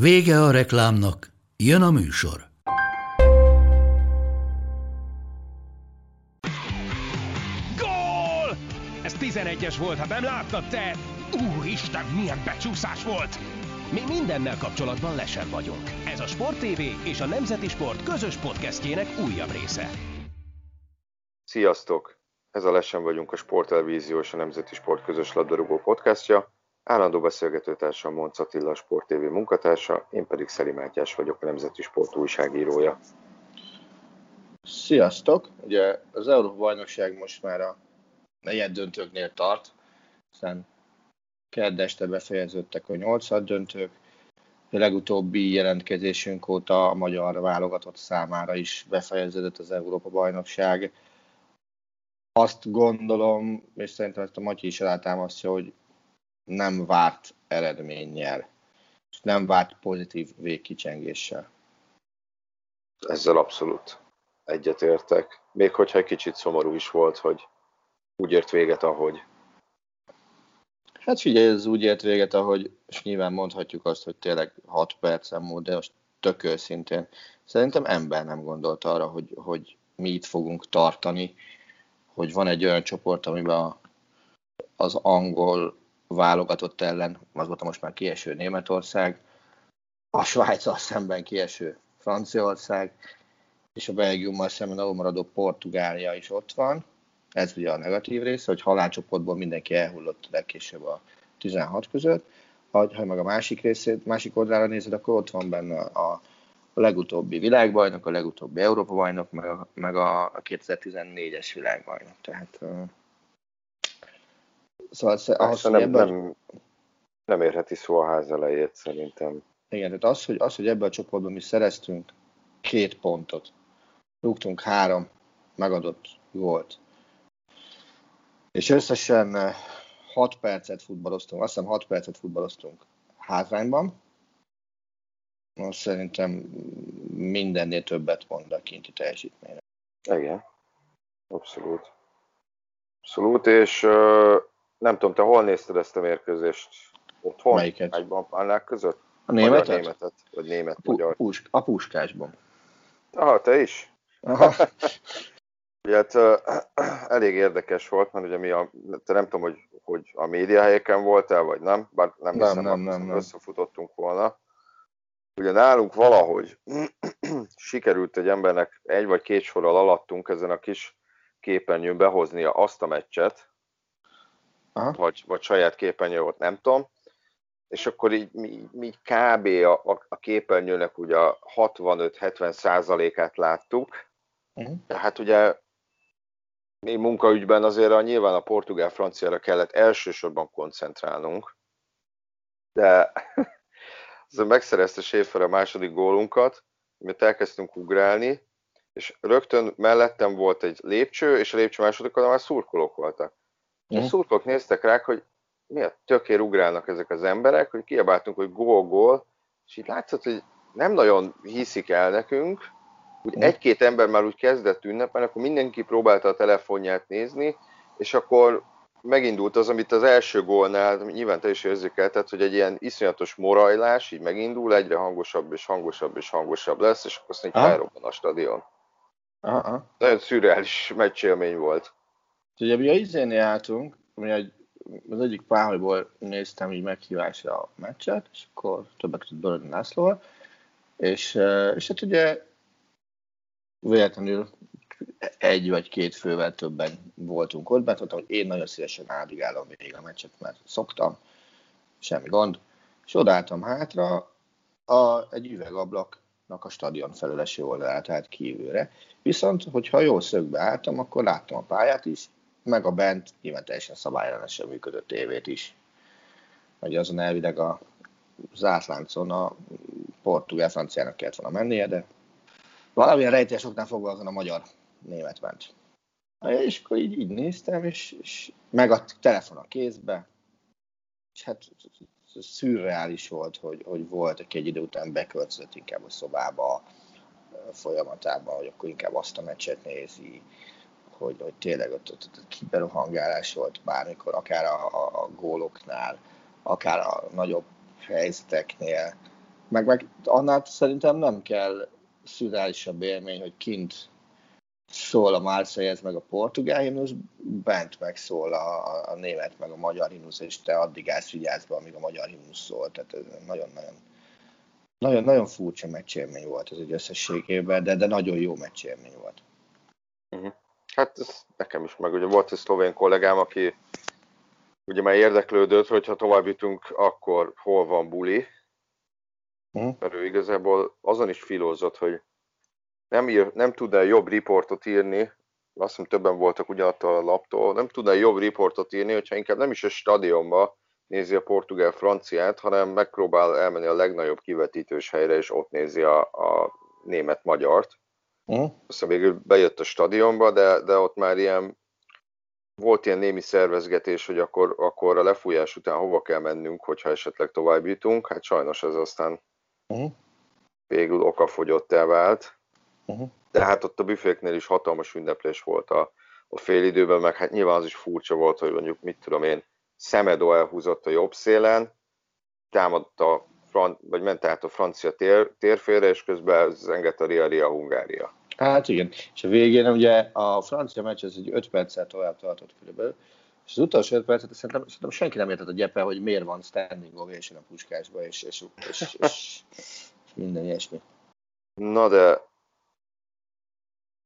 Vége a reklámnak, jön a műsor. Gól! Ez 11-es volt, ha nem láttad te! Úristen, milyen becsúszás volt! Mi mindennel kapcsolatban lesen vagyunk. Ez a Sport TV és a Nemzeti Sport közös podcastjének újabb része. Sziasztok! Ez a Lesen vagyunk, a Sport Televízió és a Nemzeti Sport közös labdarúgó podcastja. Állandó beszélgetőtársa Monc Attila, a Sport TV munkatársa, én pedig Szeri Mátyás vagyok, a Nemzeti Sport újságírója. Sziasztok! Ugye az Európa-bajnokság most már a negyeddöntőknél tart, hiszen kedd este befejeződtek a 8-döntők. A legutóbbi jelentkezésünk óta a magyar válogatott számára is befejeződött az Európa-bajnokság. Azt gondolom, és szerintem ezt a Matyi is alátámasztja, hogy nem várt eredménnyel, és nem várt pozitív végkicsengéssel. Ezzel abszolút egyetértek. Még hogyha egy kicsit szomorú is volt, hogy úgy ért véget, ahogy. Hát figyelj, ez úgy ért véget, ahogy, és nyilván mondhatjuk azt, hogy tényleg 6 percen múlt, de most tök őszintén. Szerintem ember nem gondolt arra, hogy mi itt fogunk tartani, hogy van egy olyan csoport, amiben az angol válogatott ellen, az volt most már kieső Németország, a Svájccal szemben kieső Franciaország, és a Belgiummal szemben alulmaradó Portugália is ott van. Ez ugye a negatív része, hogy halálcsoportból mindenki elhullott legkésőbb a 16 között. Ha meg a másik részét, másik oldalra nézed, akkor ott van benne a legutóbbi világbajnok, a legutóbbi Európa-bajnok, meg a 2014-es világbajnok. Tehát... Szóval ahhoz, hogy ebben... nem érheti szó a ház elejét, szerintem. Igen, tehát az, hogy ebben a csoportban mi szereztünk 2 pontot, rúgtunk 3 megadott gólt, és összesen 6 percet futballoztunk, azt hiszem 6 percet futballoztunk hátrányban, most szerintem mindennél többet mond a kinti teljesítményre. Igen, abszolút. Abszolút, és... Nem tudom, te hol nézted ezt a mérkőzést? Otthon? Melyiket? Ágyban, pálnák között? A németet? Németet vagy német, a Puskásban. Aha, te is? Aha. Ugye, hát, elég érdekes volt, mert ugye te nem tudom, hogy a médiahelyeken voltál, vagy nem? Bár nem hiszem, összefutottunk volna. Ugye nálunk valahogy sikerült egy embernek 1 vagy 2 sorral alattunk ezen a kis képernyőn behoznia azt a meccset, Vagy saját képernyő volt, nem tudom. És akkor így kb. A képernyőnek ugye 65-70%-át láttuk. Tehát ugye mi munkaügyben azért nyilván a portugál-franciára kellett elsősorban koncentrálnunk. De azért megszerezte Schaefer a második gólunkat, mert elkezdtünk ugrálni, és rögtön mellettem volt egy lépcső, és a lépcső másodikon már szurkolók voltak. A szurkolók néztek rá, hogy mi a tökér ugrálnak ezek az emberek, hogy kiabáltunk, hogy gól, és így látszott, hogy nem nagyon hiszik el nekünk, úgy egy-két ember már úgy kezdett ünnepelni, akkor mindenki próbálta a telefonját nézni, és akkor megindult az, amit az első gólnál nyilván te is érzékelted, hogy egy ilyen iszonyatos morajlás így megindul, egyre hangosabb és hangosabb és hangosabb lesz, és akkor aztán így felrobban a stadion. Nagyon szürreális meccsélmény volt. Ugye mi a izénél álltunk, az egyik páholyból néztem így meghívásra a meccset, és akkor többek között Boldi Nászlóval, és hát ugye véletlenül 1 vagy 2 fővel többen voltunk ott, mert mondtam, hogy én nagyon szívesen áldogálom végig a meccset, mert szoktam, semmi gond, és odaálltam hátra egy üvegablaknak a stadion felüleső oldalát, tehát kívülre, viszont hogyha jó szögbe álltam, akkor láttam a pályát is, meg a bent nyilván teljesen szabályellenesen működő tévét is. Ugye azon elvileg a zártláncon a Portugál franciának kellett volna mennie, de valamilyen rejtélyes oknál fogva azon a magyar-német ment. És akkor így néztem, és megadtuk telefon a kézbe, és hát szürreális volt, hogy volt, aki egy idő után beköltözött inkább a szobába, folyamatában, hogy akkor inkább azt a meccset nézi, hogy tényleg ott kiberohangálás volt bármikor, akár a góloknál, akár a nagyobb helyzeteknél. Meg annál szerintem nem kell szürreálisabb élmény, hogy kint szól a Marseillez meg a portugál himnusz, bent meg szól a német meg a magyar himnusz, és te addig állsz vigyázba, amíg a magyar himnusz szól. Tehát ez nagyon-nagyon furcsa meccsélmény volt ez egy összességében, de nagyon jó meccsélmény volt. Uh-huh. Hát ez nekem is meg. Ugye volt egy szlovén kollégám, aki ugye már érdeklődött, hogy ha tovább jutunk, akkor hol van buli. Uh-huh. Mert ő igazából azon is filózott, hogy nem tudná jobb riportot írni, azt hiszem többen voltak ugyanattól a laptól, nem tudná jobb riportot írni, hogyha inkább nem is a stadionba nézi a portugál-franciát, hanem megpróbál elmenni a legnagyobb kivetítős helyre, és ott nézi a német-magyart. Uh-huh. Aztán végül bejött a stadionba, de ott már volt ilyen némi szervezgetés, hogy akkor a lefújás után hova kell mennünk, hogyha esetleg tovább jutunk. Hát sajnos ez aztán végül okafogyottá vált. Uh-huh. De hát ott a büféknél is hatalmas ünneplés volt a fél időben, meg hát nyilván az is furcsa volt, hogy mondjuk mit tudom én, Semedo elhúzott a jobb szélen, támadt vagy ment át a francia térfélre, és közben zengett a Ria Hungária. Hát igen, és a végén ugye a francia meccs az egy 5 perccel tovább tartott körülbelül, és az utolsó 5 percet szerintem senki nem értett a gyepe, hogy miért van standing ovation a Puskásba, és minden ilyesmi. Na de,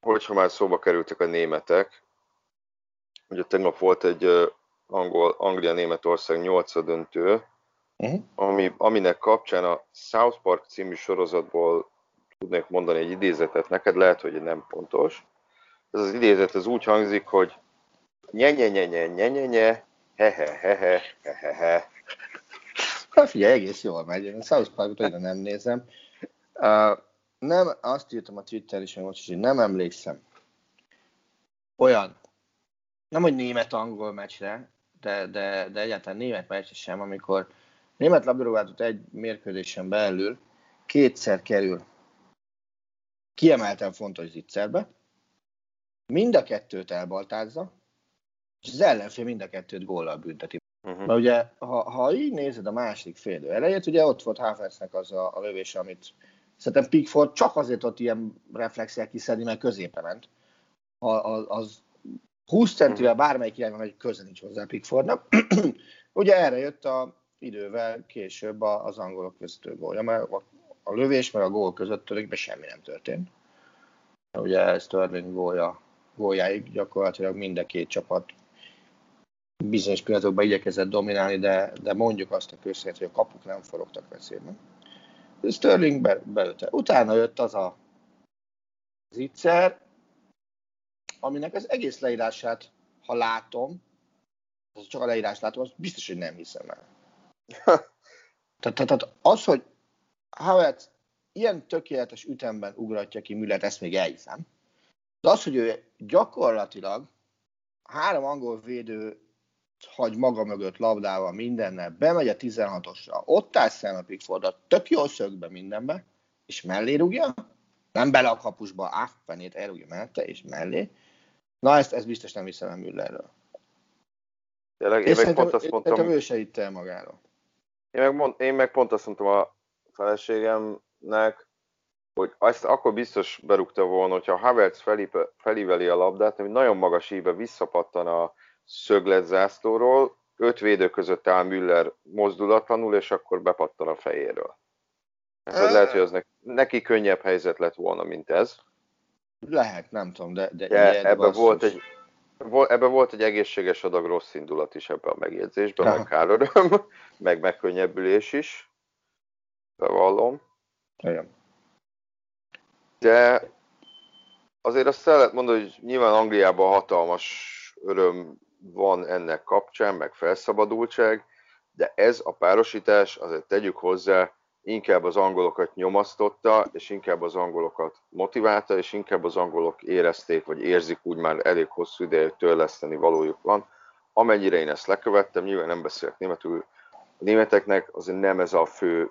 hogyha már szóba kerültek a németek, ugye tegnap volt egy Anglia-Németország 8-döntő, uh-huh. Aminek kapcsán a South Park című sorozatból tudnék mondani egy idézetet neked, lehet, hogy nem pontos. Ez az idézet ez úgy hangzik, hogy nye-nye-nye-nye-nye-nye, he-he-he-he-he-he. Hát figyelj, egész jól megy, én a South Parkot olyan nem nézem. Nem, azt írtam a Twitter is, hogy nem emlékszem olyan, nem hogy német-angol meccsre, de egyáltalán német meccsre sem, amikor német labdarúgót egy mérkőzésen belül kétszer kerül kiemelten fontos zicserbe, mind a kettőt elbaltázza, és az ellenfél mind a kettőt góllal bünteti. Uh-huh. Mert ugye, ha így nézed a második félidő elejét, ugye ott volt Havertznek az a lövése, amit szerintem Pickford csak azért ott ilyen reflexel kiszedni, mert középre ment. Az 20 centivel bármelyik irányban, hogy köze nincs hozzá Pickfordnak. Ugye erre jött idővel később az angolok vezető gólja, mert a lövés meg a gól között tulajdonképpen semmi nem történt. Ugye Sterling góljáig gyakorlatilag mind a két csapat bizonyos pillanatokban igyekezett dominálni, de mondjuk azt a közszert, hogy a kapuk nem forogtak veszélyben. Sterling belőtte. Utána jött az a zicser, aminek az egész leírását, ha látom, csak a leírást látom, az biztos, hogy nem hiszem el. Tehát az, hogy Havertz ilyen tökéletes ütemben ugratja ki Müllert, ezt még elhiszem. De az, hogy ő gyakorlatilag 3 angol védő hagy maga mögött labdával mindennel, bemegy a 16-osra, ott áll szemben a Pickfordot, tök jó szögbe mindenbe, és mellé rúgja, nem bele a kapusba, áfpenét elrúgja mellette, és mellé. Na ezt biztos nem hiszem el Müllerről. Tényleg, én ő se hitte el magáról. Én meg pont azt mondtam a feleségemnek, hogy ezt akkor biztos berúgta volna, hogyha Havertz felíveli a labdát, ami nagyon magas íve visszapattan a szögletzászlóról, 5 védő között áll Müller mozdulatlanul, és akkor bepattan a fejéről. Hát lehet, hogy az neki könnyebb helyzet lett volna, mint ez. Lehet, nem tudom, de ebben volt egy egészséges adag rossz indulat is ebben a megjegyzésben, meg káröröm, meg megkönnyebbülés is. Bevallom. Igen. De azért azt el lehet mondani, hogy nyilván Angliában hatalmas öröm van ennek kapcsán, meg felszabadultság, de ez a párosítás, azért tegyük hozzá, inkább az angolokat nyomasztotta, és inkább az angolokat motiválta, és inkább az angolok érezték, vagy érzik úgy már elég hosszú ideje, hogy törleszteni valójuk van. Amennyire én ezt lekövettem, nyilván nem beszélek németül, a németeknek azért nem ez a fő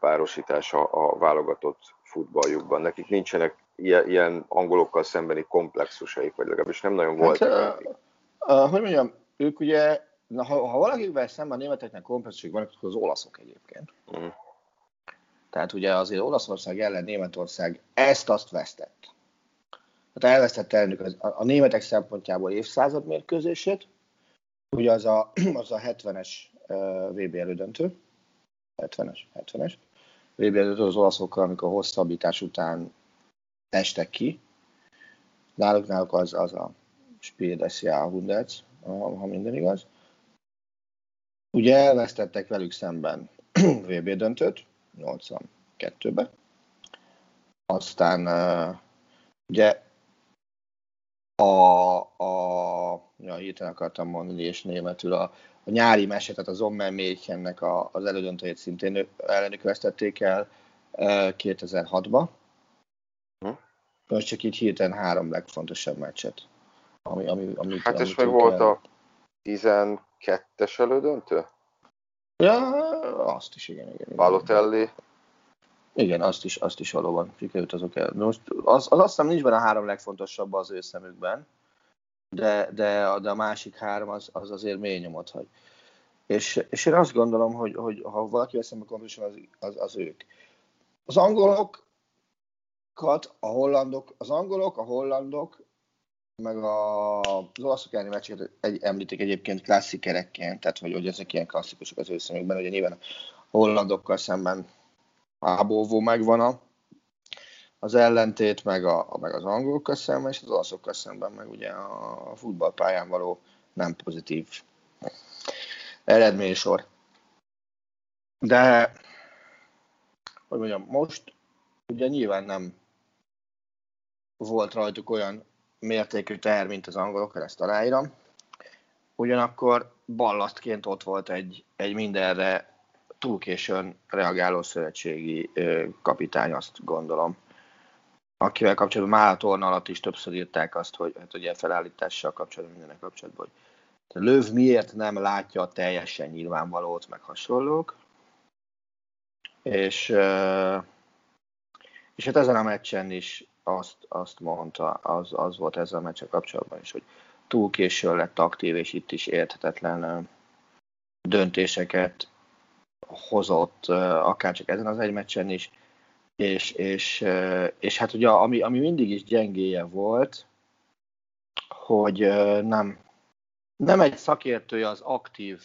párosítása a válogatott futballjukban. Nekik nincsenek ilyen angolokkal szembeni komplexusaik, vagy legalábbis nem nagyon volt. Hát, hogy mondjam, ők ugye, ha valakivel szemben a németeknek komplexusuk van, akkor az olaszok egyébként. Uh-huh. Tehát ugye azért Olaszország ellen Németország ezt-azt vesztett. Tehát elvesztette ellenük a németek szempontjából évszázad mérkőzését, ugye az a 70-es VB elődöntő, 70-es VB elődöntő az olaszokkal, amikor a hosszabbítás után estek ki. Náluk az a Spiel des Jahres 100, ha minden igaz. Ugye elvesztettek velük szemben VB döntőt, 82-ben. Aztán ugye hirtelen akartam mondani, és németül a nyári mese, tehát az Ommen-Méchennek az elődöntőjét szintén ellenük vesztették el 2006-ban. Most csak így hirtelen három legfontosabb meccset. Hát és meg volt a 12-es elődöntő? Ja, azt is, igen. Balotelli? Igen, azt is valóban sikerült azok el. Most az azt hiszem nincs benne a három legfontosabb az ő szemükben, de a másik három az azért mély nyomot hagy. És én azt gondolom, hogy ha valaki veszem, akkor az ők. Az angolokat, a hollandok, meg az olaszok elleni meccseket említik egyébként klasszikerekként, tehát hogy ezek ilyen klasszikusok az ő szemükben, ugye nyilván a hollandokkal szemben ábóvó megvan az ellentét, meg az angolokkal szemben, és az olaszokkal szemben meg ugye a futballpályán való nem pozitív eredménysor. De, hogy mondjam, most ugye nyilván nem volt rajtuk olyan mértékű teher, mint az angolok, ezt aláírom. Ugyanakkor ballasztként ott volt egy mindenre túl későn reagáló szövetségi kapitány, azt gondolom. Akivel kapcsolatban már a torna alatt is többször írták azt, hogy hát ugye felállítással kapcsolatban, mindenek kapcsolatban, hogy Löw miért nem látja a teljesen nyilvánvalót, meg hasonlók. És hát ezen a meccsen is azt mondta, az volt ezzel a meccsen kapcsolatban is, hogy túl későn lett aktív, és itt is érthetetlen döntéseket hozott, akár csak ezen az egy meccsen is, és hát ugye ami mindig is gyengéje volt, hogy nem egy szakértője az aktív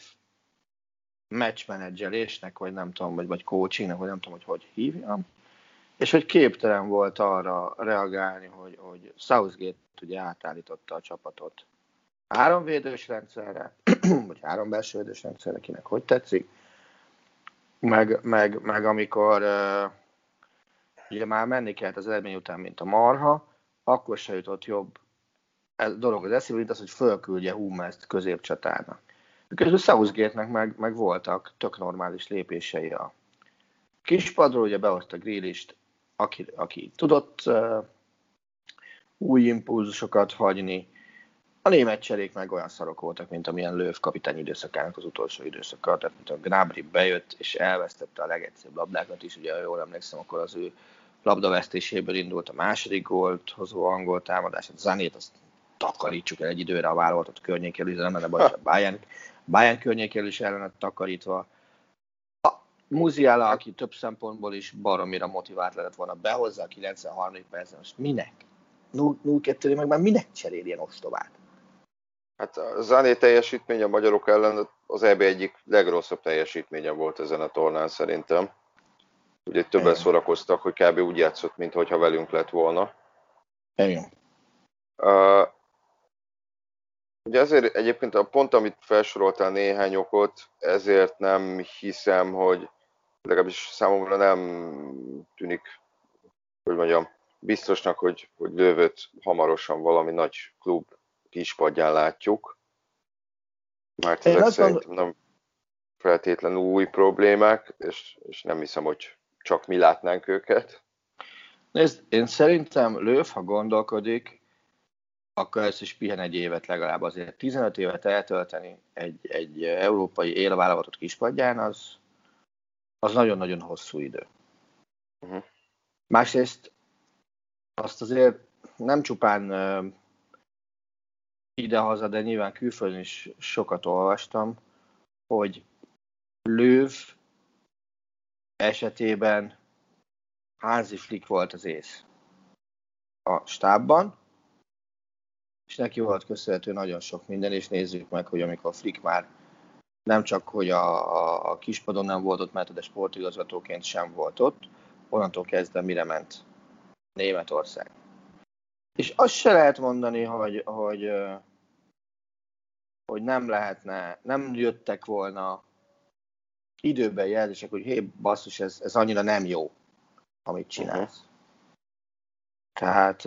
meccsmenedzselésnek, vagy nem tudom, vagy coachingnek, vagy nem tudom, hogy hívjam, és hogy képtelen volt arra reagálni, hogy Southgate ugye átállította a csapatot három védős rendszerre, vagy három belső védős rendszerre, kinek hogy tetszik, meg amikor ugye már menni kellett az eredmény után, mint a marha, akkor se jutott jobb ez dolog az eszébe, mint az, hogy fölküldje Hummelst középcsatárnak. Közben Southgate-nek meg voltak tök normális lépései a kispadról, ugye behozta Grealist, aki tudott új impulzusokat hagyni. A német cserék meg olyan szarok voltak, mint amilyen Löw kapitány időszakának az utolsó időszaka, tehát mint a Gnabry bejött és elvesztette a legegyszerűbb labdákat is, ugye jól emlékszem, akkor az ő labdavesztéséből indult a második gólt hozó angol támadás, a Sanét azt takarítsuk el egy időre a válogatott környékelő, de nem lenne baj, a Bayern környékelő is ellenet takarítva. Musiala, aki több szempontból is baromira motivált lett volna, behozza a 93. percben, most minek? 0-2-re meg már minek cserél ilyen ostobát? Hát a Sané teljesítmény a magyarok ellen az EB egyik legrosszabb teljesítménye volt ezen a tornán szerintem. Ugye többen szórakoztak, hogy kb. Úgy játszott, mintha velünk lett volna. Igen. Ugye ezért egyébként pont amit felsoroltál néhány okot, ezért nem hiszem, hogy legalábbis számomra nem tűnik, hogy mondjam, biztosnak, hogy Löwöt hamarosan valami nagy klub kispadján látjuk. Mert ezek szerintem nem feltétlenül új problémák, és nem hiszem, hogy csak mi látnánk őket. Nézd, én szerintem Löw, ha gondolkodik, akkor ezt is pihen egy évet legalább. Azért 15 évet eltölteni egy európai élválogatott kispadján, az nagyon-nagyon hosszú idő. Uh-huh. Másrészt azt azért nem csupán idehaza, de nyilván külföldön is sokat olvastam, hogy Löw esetében Hansi Flick volt az ész a stábban, és neki volt köszönhető nagyon sok minden, és nézzük meg, hogy amikor Flick már nem csak, hogy a kispadon nem volt ott, mert a sportigazgatóként sem volt ott, onnantól kezdve mire ment Németország. És azt se lehet mondani, hogy nem jöttek volna időben jelzések, hogy hé, basszus, ez annyira nem jó, amit csinálsz. Uh-huh. Tehát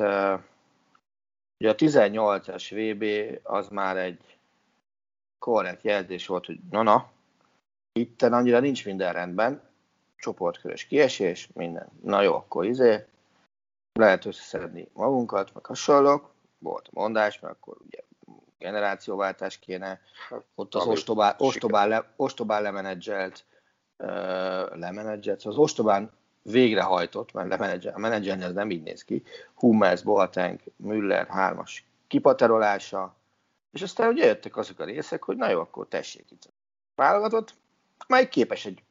ugye a 18-as VB az már egy korrekt jelzés volt, hogy na, itten annyira nincs minden rendben, csoportkörös kiesés, minden. Na jó, akkor lehet összeszedni magunkat, meg hasonlók. Volt a mondás, mert akkor ugye generációváltás kéne. Ott az ostobán lemenedzselt, az ostobán végrehajtott, mert a menedzselni az nem így néz ki. Hummels, Boateng, Müller, 3-as kipaterolása, és aztán ugye jöttek azok a részek, hogy na jó, akkor tessék itt. Válogatott, melyik képes egy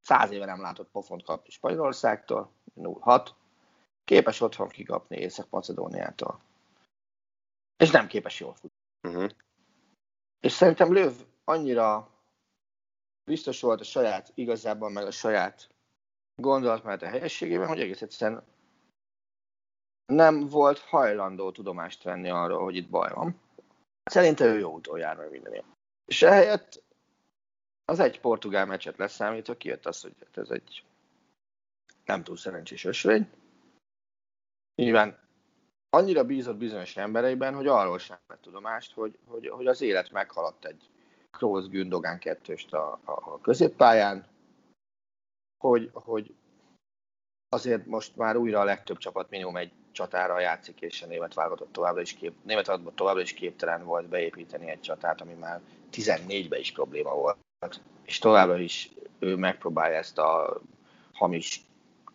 100 éve nem látott pofont kapni Spanyolországtól, 0-6, képes otthon kikapni Észak-Macedóniától. És nem képes jól futni. Uh-huh. És szerintem Löw annyira biztos volt a saját, igazából meg a saját gondolatmenet a helyességében, hogy egész egyszerűen nem volt hajlandó tudomást venni arról, hogy itt baj van. Szerintem ő jó úton jár meg minden ilyen. És ehelyett az egy portugál meccset leszámítva kijött az, hogy ez egy nem túl szerencsés ösvény. Nyilván annyira bízott bizonyos embereiben, hogy arról sem vett tudomást, hogy az élet meghaladt egy Klósz-Gündogán kettőst a középpályán, hogy azért most már újra a legtöbb csapat minimum egy csatára játszik, és a német válogatott továbbra is képtelen volt beépíteni egy csatát, ami már 14-ben is probléma volt. És továbbra is ő megpróbálja ezt a hamis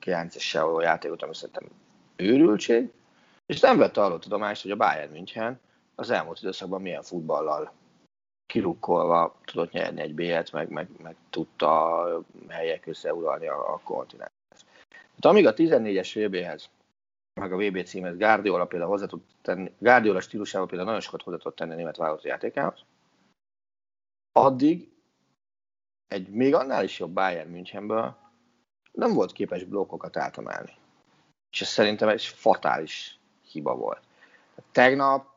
9-essel való játékot, ami szerintem őrültség, és nem vette arról tudomást, hogy a Bayern München az elmúlt időszakban milyen futballal kirukkolva tudott nyerni egy B-et, meg tudta helyek összeuralni a kontinentet. Hát amíg a 14-es VB-hez, meg a VB címhez Guardiola például Guardiola stílusával például nagyon sokat hozzá tudott tenni a német válogatott játékához, addig egy még annál is jobb Bayern Münchenből nem volt képes blokkokat átemelni. És ez szerintem egy fatális hiba volt. Tegnap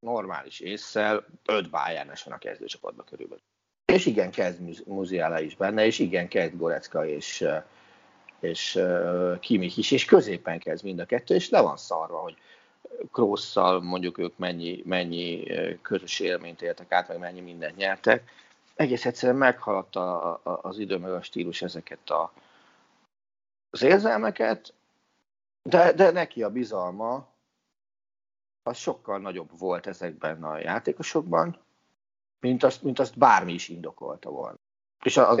normális ésszel 5 Bayernes van a kezdőcsapatban körülbelül. És igen, kezd Musiala is benne, és igen, kezd Goretzka és Kimmich is, és középen kezd mind a kettő, és le van szarva, hogy Krosszal mondjuk ők mennyi közös élményt éltek át, meg mennyi mindent nyertek. Egész egyszerűen meghaladt az idő meg a stílus ezeket az érzelmeket, de neki a bizalma az sokkal nagyobb volt ezekben a játékosokban, mint azt bármi is indokolta volna. És a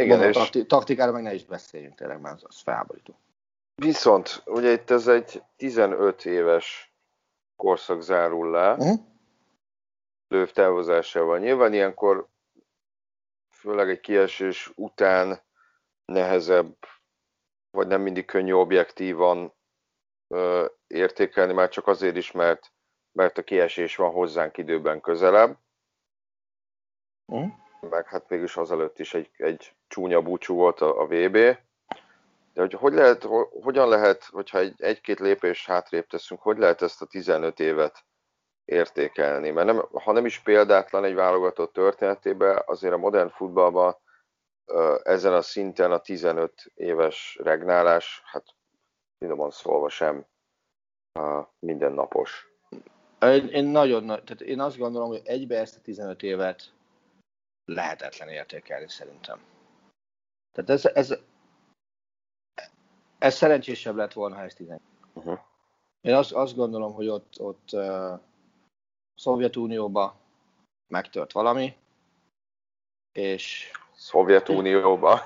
taktikára meg ne is beszéljünk tényleg, mert az felborító. Viszont, ugye itt ez egy 15 éves korszak zárul le, Löw távozásával. Nyilván ilyenkor főleg egy kiesés után nehezebb, vagy nem mindig könnyű objektívan értékelni, már csak azért is, mert a kiesés van hozzánk időben közelebb. Meg hát mégis azelőtt is egy csúnya búcsú volt a VB. De hogyan lehet, hogyha egy-két lépés hátrébb teszünk, hogy lehet ezt a 15 évet értékelni? Mert ha nem is példátlan egy válogatott történetében, azért a modern futballban ezen a szinten a 15 éves regnálás, hát finoman szólva sem mindennapos. Én azt gondolom, hogy egybe ezt a 15 évet lehetetlen értékelni szerintem. Tehát ez szerencsésebb lett volna, ha ezt innen. Uh-huh. Én azt gondolom, hogy ott Szovjetunióba megtört valami, és... Szovjetunióba?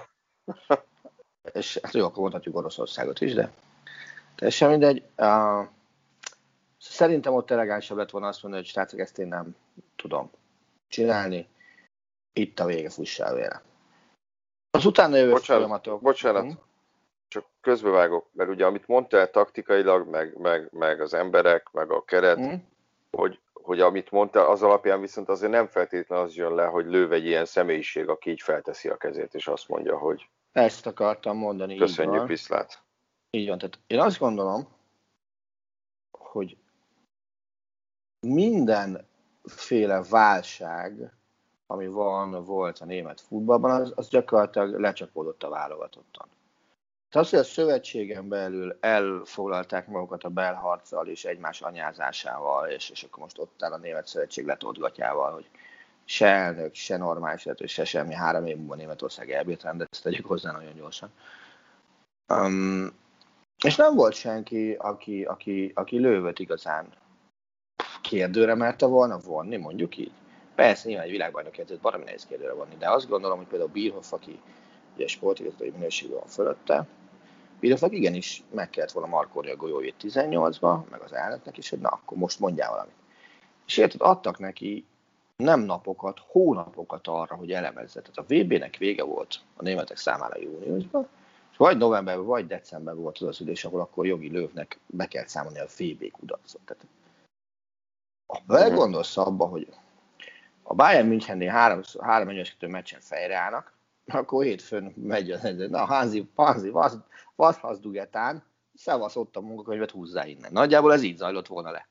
És hát jó, akkor mondhatjuk Oroszországot is, de teljesen mindegy. Szerintem ott elegánsabb lett volna azt mondani, hogy srácok, ezt én nem tudom csinálni. Itt a vége, fussál vére. Az utána jövő folyamatok... Bocsánat, csak közbevágok, mert ugye amit mondtál taktikailag, meg az emberek, meg a keret, hogy amit mondtál, az alapján viszont azért nem feltétlenül az jön le, hogy Löw egy ilyen személyiség, aki így felteszi a kezét, és azt mondja, hogy... Ezt akartam mondani. Köszönjük, viszlát. Így van, tehát én azt gondolom, hogy mindenféle válság, ami volt a német futballban, az gyakorlatilag lecsapódott a válogatottan. Tehát az, hogy a szövetségen belül elfoglalták magukat a belharccal és egymás anyázásával, és akkor most ott áll a német szövetség letoltgatjával, hogy se elnök, se normális vezető, se semmi, 3 év múlva Németország elbírt rendet, ezt tegyük hozzá nagyon gyorsan. És nem volt senki, aki Löwöt igazán kérdőre merte volna vonni, mondjuk így. Persze, nyilván egy világbajnok edzőt baromi nehéz kérdőre vonni, de azt gondolom, hogy például Bierhoff, aki ugye sportigazgatói minőségben van fölötte, Bierhoffnak igenis meg kellett volna markolni a golyójét 18-ba, meg az elnöknek is, hogy na, akkor most mondjál valamit. És érted, adtak neki nem napokat, hónapokat arra, hogy elemezze. Tehát a VB-nek vége volt a németek számára júniusban, és vagy novemberben, vagy decemberben volt az ülés, ahol akkor jogi Löwnek be kell számolni a VB kudarcot. Tehát, ha belegondolsz abba, hogy a Bayern Münchennél 3 egyeskötő meccsen fejreállnak, akkor hétfőn megy az edző, na Hanzi, Vazhazdugetán, szevasz, ott a munkakönyvet húzzá innen. Nagyjából ez így zajlott volna le.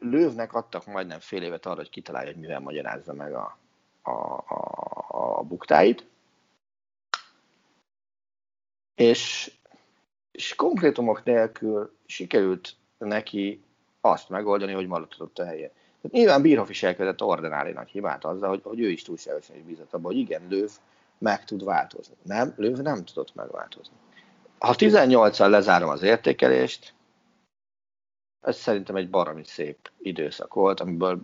Löwnek adtak majdnem fél évet arra, hogy kitalálja, hogy mivel magyarázza meg a buktáit. És konkrétumok nélkül sikerült neki azt megoldani, hogy maradhatott a helyén. Tehát nyilván Bierhoff is elkezdett ordinári nagy hibát azzal, hogy ő is túlságosan is bízott abban, hogy igen, Löw meg tud változni. Nem, Löw nem tudott megváltozni. Ha 18-al lezárom az értékelést, ez szerintem egy baromi szép időszak volt, amiből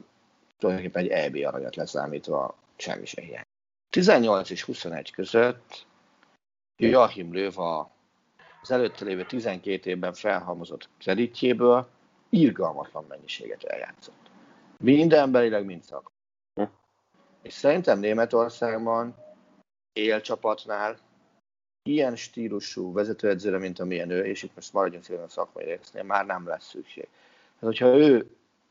tulajdonképpen egy EB aranyat leszámítva semmi se hiány. 18 és 21 között Joachim Löw az előtte lévő 12 évben felhalmozott kreditjéből irgalmatlan mennyiséget eljátszott. Mind emberileg, mind szak. És szerintem Németországban élcsapatnál ilyen stílusú vezetőedzőre, mint amilyen ő, és itt most maradjunk szépen a szakmai résznél, már nem lesz szükség. Tehát, hogyha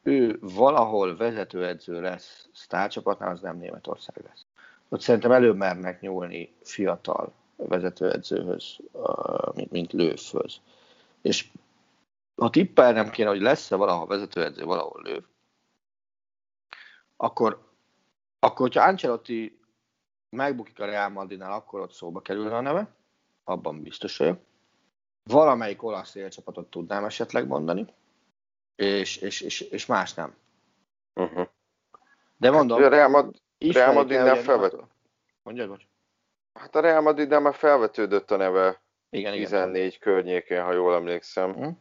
ő valahol vezetőedző lesz sztárcsapatnál, az nem Németország lesz. Ott szerintem előbb mernek nyúlni fiatal vezetőedzőhöz, mint Löwhöz. És ha tippelnem kéne, hogy lesz-e valahol vezetőedző, valahol Löw, akkor hogyha Ancelotti megbukik a Real Madridnál, akkor ott szóba kerülne a neve, abban biztos vagyok. Valamelyik olasz élcsapatot tudnám esetleg mondani, és más nem. Uh-huh. De mondom... Hát, Real Madridnál felvetődött. Mondjad, bocs. Hát a Real Madridnál már felvetődött a neve, igen, 14 igen. Környékén, ha jól emlékszem. Uh-huh.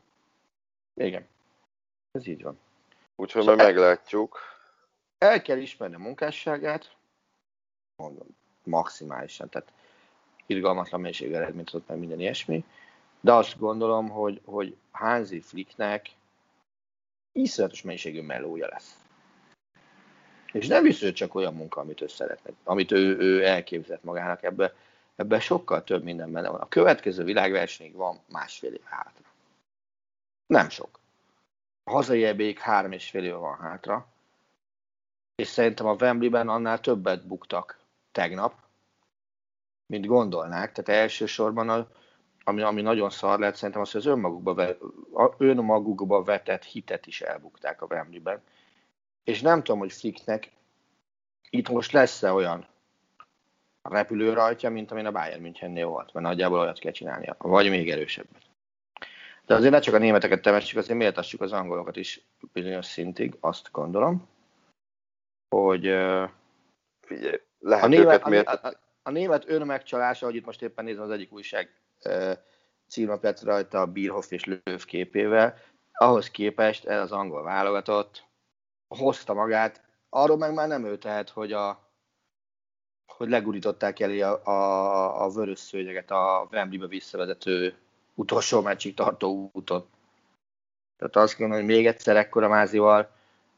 Igen. Ez így van. Úgyhogy már meglátjuk. El kell ismerni a munkásságát, mondom, maximálisan, tehát irgalmatlan mennyiségű eredményt adott meg minden ilyesmi, de azt gondolom, hogy Hansi Flicknek iszonyatos mennyiségű melója lesz. És nem biztos, hogy csak olyan munka, amit ő szeretne, amit ő elképzelt magának, ebben sokkal több minden benne van. A következő világversenyig van 1,5 év hátra. Nem sok. A hazai EB-ig 3,5 év van hátra, és szerintem a Wembleyben annál többet buktak tegnap, mint gondolnák. Tehát elsősorban, ami nagyon szar lett, szerintem az, hogy az önmagukba vetett hitet is elbukták a Wembleyben. És nem tudom, hogy Flicknek itt most lesz-e olyan repülő rajtja, mint amin a Bayern Münchennél volt, mert nagyjából olyat kell csinálnia, vagy még erősebbet. De azért ne csak a németeket temessük, azért méltassuk az angolokat is bizonyos szintig, azt gondolom. Hogy figyelj, lehet őket miért? a német önmegcsalása, ahogy itt most éppen nézem, az egyik újság címlapját rajta a Bierhoff és Löw képével, ahhoz képest ez az angol válogatott hozta magát, arról meg már nem ő tehet, hogy hogy legurították elé a vörös szőnyeget a Wembleybe visszavezető utolsó meccsig tartó úton. Tehát azt gondolom, hogy még egyszer ekkora mázival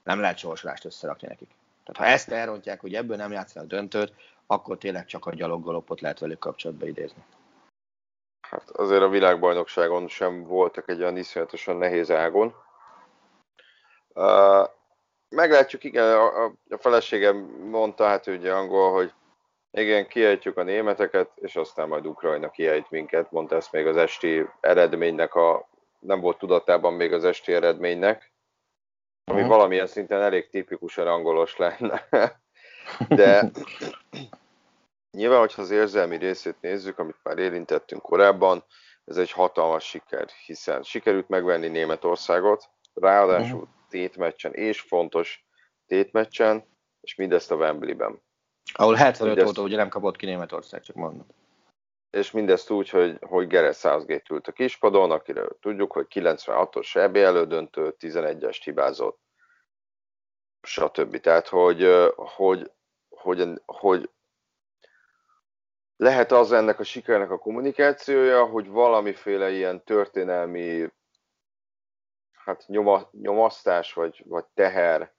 nem lehet sorsolást összerakni nekik. Tehát ha ezt elrontják, hogy ebből nem játszanak döntőt, akkor tényleg csak a gyaloggalopot lehet velük kapcsolatba idézni. Hát azért a világbajnokságon sem voltak egy olyan iszonyatosan nehéz ágon. Meglátjuk, igen, a feleségem mondta, hát ugye angol, hogy igen, kiejtjük a németeket, és aztán majd Ukrajna kiejt minket, mondta ezt még az esti eredménynek, nem volt tudatában még az esti eredménynek, ami valamilyen szinten elég tipikusan angolos lenne. De nyilván, hogyha az érzelmi részét nézzük, amit már érintettünk korábban, ez egy hatalmas siker, hiszen sikerült megvenni Németországot, ráadásul tétmeccsen, és fontos tétmeccsen, és mindezt a Wembley-ben. Ahol 75 óta ugye nem kapott ki Németország, csak mondom. És mindezt úgy, hogy Gareth Southgate ült a kispadon, akiről tudjuk, hogy 96-os EB elődöntő, 11-est hibázott, stb. Tehát, hogy lehet az ennek a sikernek a kommunikációja, hogy valamiféle ilyen történelmi nyomasztás vagy teher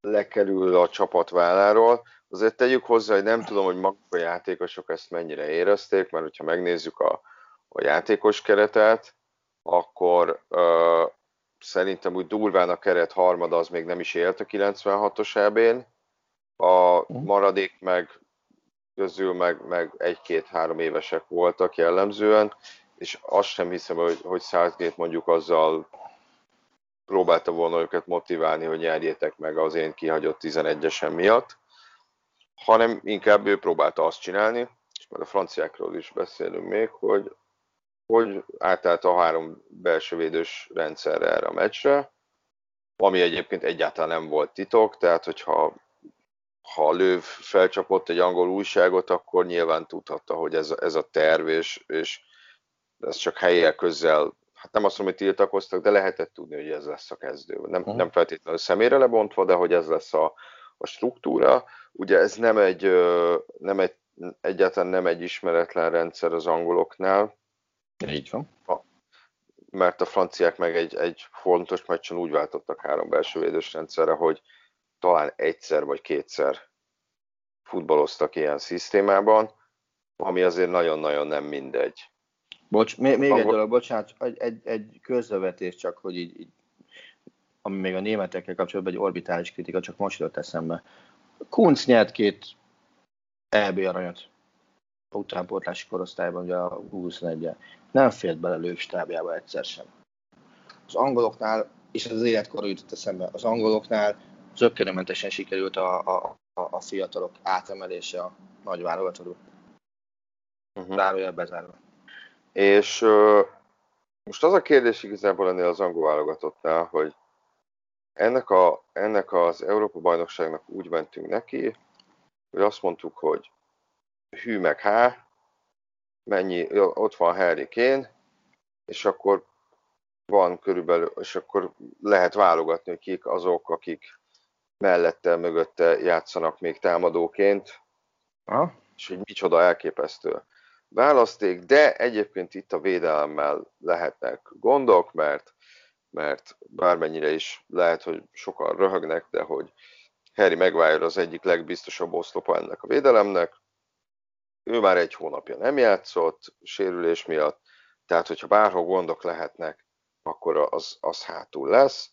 lekerül a csapat válláról. Azért tegyük hozzá, hogy nem tudom, hogy maguk a játékosok ezt mennyire érezték, mert hogyha megnézzük a játékos keretet, akkor szerintem úgy durván a keret harmada az még nem is élt a 96-os EB-n. A maradék meg közül meg 1-2-3 évesek voltak jellemzően, és azt sem hiszem, hogy Southgate mondjuk azzal próbálta volna őket motiválni, hogy nyerjétek meg az én kihagyott 11-esen miatt, hanem inkább ő próbálta azt csinálni, és már a franciákról is beszélünk még, hogy átállt a 3 belsővédős rendszerre erre a meccsre, ami egyébként egyáltalán nem volt titok, tehát hogyha Löw felcsapott egy angol újságot, akkor nyilván tudhatta, hogy ez a terv, és ez csak helyiek közzel, hát nem azt mondom, hogy tiltakoztak, de lehetett tudni, hogy ez lesz a kezdő. Nem feltétlenül személyre lebontva, de hogy ez lesz a struktúra. Ugye ez egyáltalán nem egy ismeretlen rendszer az angoloknál. Így van. Mert a franciák meg egy fontos meccsen úgy váltottak 3 belsővédős rendszerre, hogy talán egyszer vagy kétszer futballoztak ilyen szisztémában, ami azért nagyon-nagyon nem mindegy. Még egy dolog, bocsánat, egy közbevetés csak, hogy így, ami még a németekkel kapcsolatban egy orbitális kritika, csak most jutott eszembe. Kunc nyert 2 EB aranyat utánpótlási korosztályban, ugye a 21-en. Nem félt bele Löw stábjába egyszer sem. Az angoloknál, és ez az életkorú jutott eszembe, az angoloknál zökkenőmentesen sikerült a fiatalok átemelése a nagy válogatóba. Zárójel bezárva. És most az a kérdés igazából ennél az angol válogatottnál, hogy ennek az Európa-bajnokságnak úgy mentünk neki, hogy azt mondtuk, hogy hű meg há, ott van Harry Kane, és akkor van körülbelül, és akkor lehet válogatni, hogy kik azok, akik mellette, mögötte játszanak még támadóként, és hogy micsoda elképesztő választék, de egyébként itt a védelemmel lehetnek gondok, mert bármennyire is lehet, hogy sokan röhögnek, de hogy Harry Maguire az egyik legbiztosabb oszlopa ennek a védelemnek. Ő már 1 hónapja nem játszott sérülés miatt, tehát hogyha bárhol gondok lehetnek, akkor az hátul lesz.